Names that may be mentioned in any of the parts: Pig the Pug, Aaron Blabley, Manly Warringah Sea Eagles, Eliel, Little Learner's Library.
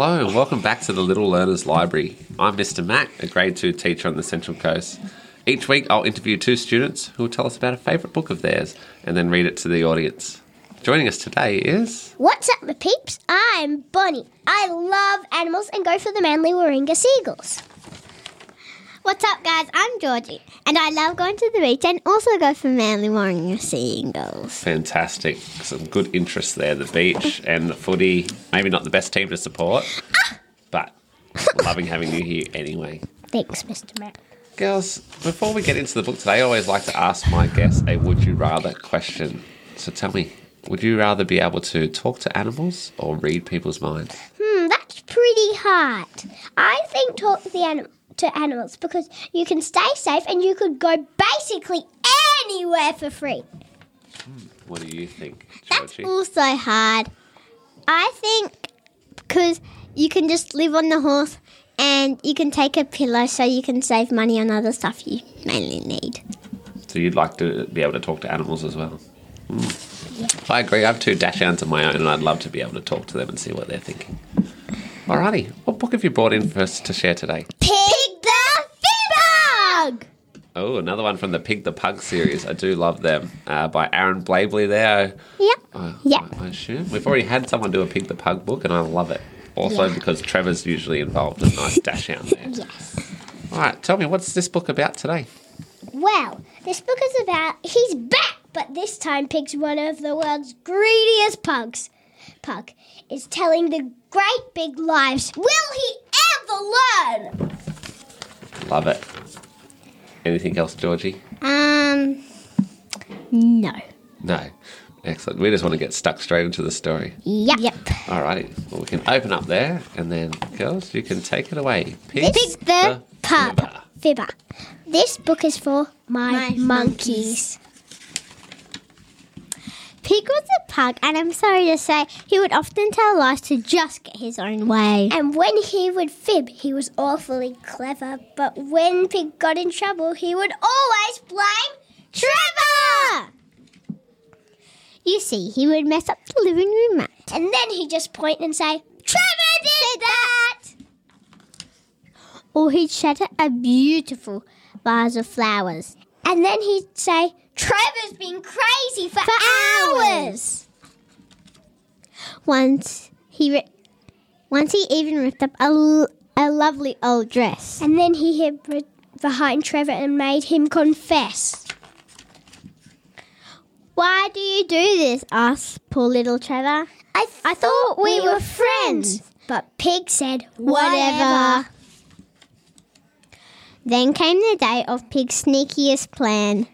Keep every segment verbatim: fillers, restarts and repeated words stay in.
Hello, and welcome back to the Little Learner's Library. I'm Mister Mac, a Grade two teacher on the Central Coast. Each week, I'll interview two students who will tell us about a favourite book of theirs and then read it to the audience. Joining us today is... What's up, my peeps? I'm Bonnie. I love animals and go for the Manly Warringah Sea Eagles. What's up, guys? I'm Georgie, and I love going to the beach and also go for Manly Warringah Sea Eagles. Fantastic. Some good interest there, the beach and the footy. Maybe not the best team to support, ah! but loving having you here anyway. Thanks, Mister Matt. Girls, before we get into the book today, I always like to ask my guests a would you rather question. So tell me, would you rather be able to talk to animals or read people's minds? Hmm, that's pretty hard. I think talk to the animals. to animals because you can stay safe and you could go basically anywhere for free. What do you think, Georgie? That's also hard. I think because you can just live on the horse and you can take a pillow so you can save money on other stuff you mainly need. So you'd like to be able to talk to animals as well? Mm. Yeah. I agree. I have two dachshunds of my own and I'd love to be able to talk to them and see what they're thinking. Alrighty, what book have you brought in for us to share today? Oh, another one from the Pig the Pug series. I do love them. Uh, by Aaron Blabley there. Yep. I, yep. I, I assume. We've already had someone do a Pig the Pug book, and I love it. Also yeah. because Trevor's usually involved, a nice dash out there. Yes. All right, tell me, what's this book about today? Well, this book is about, he's back, but this time Pig's one of the world's greediest pugs. Pug is telling the great big lies. Will he ever learn? Love it. Anything else, Georgie? Um, no. No. Excellent. We just want to get stuck straight into the story. Yep. Yep. All righty. Well, we can open up there, and then, girls, you can take it away. Pig the Pug. Fibber. This book is for my, my monkeys. monkeys. Pig was a pug, and I'm sorry to say, he would often tell lies to just get his own way. And when he would fib, he was awfully clever. But when Pig got in trouble, he would always blame Trevor! You see, he would mess up the living room mat. And then he'd just point and say, Trevor did that! Or he'd shatter a beautiful vase of flowers. And then he'd say, Trevor's been crazy for, for hours. Once he ri- once he even ripped up a, l- a lovely old dress. And then he hid re- behind Trevor and made him confess. Why do you do this? Asked poor little Trevor. I, th- I thought we, we were friends. friends. But Pig said, whatever. whatever. Then came the day of Pig's sneakiest plan.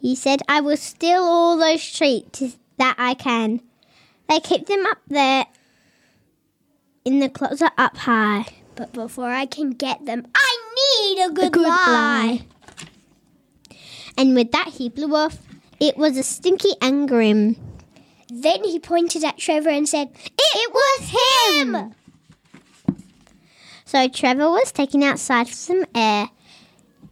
He said, I will steal all those treats that I can. They keep them up there in the closet up high. But before I can get them, I need a good, a good lie. lie. And with that, he blew off. It was a stinky and grim. Then he pointed at Trevor and said, It, it was him! him! So Trevor was taken outside for some air.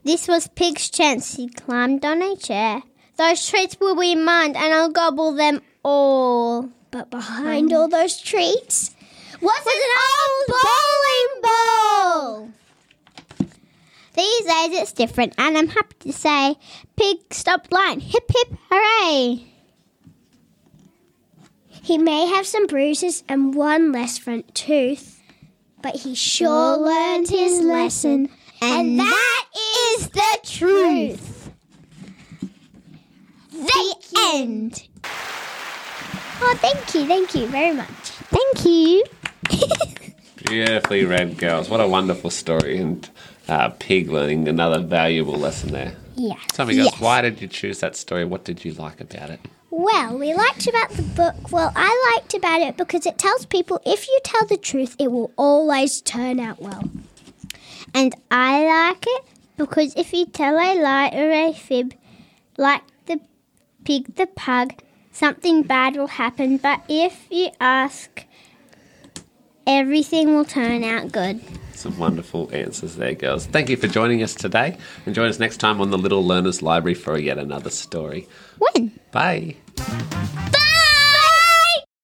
This was Pig's chance. He climbed on a chair. Those treats will be mine, and I'll gobble them all. But behind mm. all those treats was an old bowling ball. These days it's different, and I'm happy to say Pig stopped lying. Hip, hip, hooray. He may have some bruises and one less front tooth, but he sure learned his lesson. And, and that is the truth. The end. Oh, thank you, thank you very much. Thank you. Beautifully read, girls. What a wonderful story. And uh, Pig learning another valuable lesson there. Yeah. Tell me, girls, yes. Why did you choose that story? What did you like about it? Well, we liked about the book, well, I liked about it because it tells people if you tell the truth, it will always turn out well. And I like it because if you tell a lie or a fib, like the Pig the Pug, something bad will happen. But if you ask, everything will turn out good. Some wonderful answers there, girls. Thank you for joining us today. And join us next time on the Little Learner's Library for yet another story. When? Bye.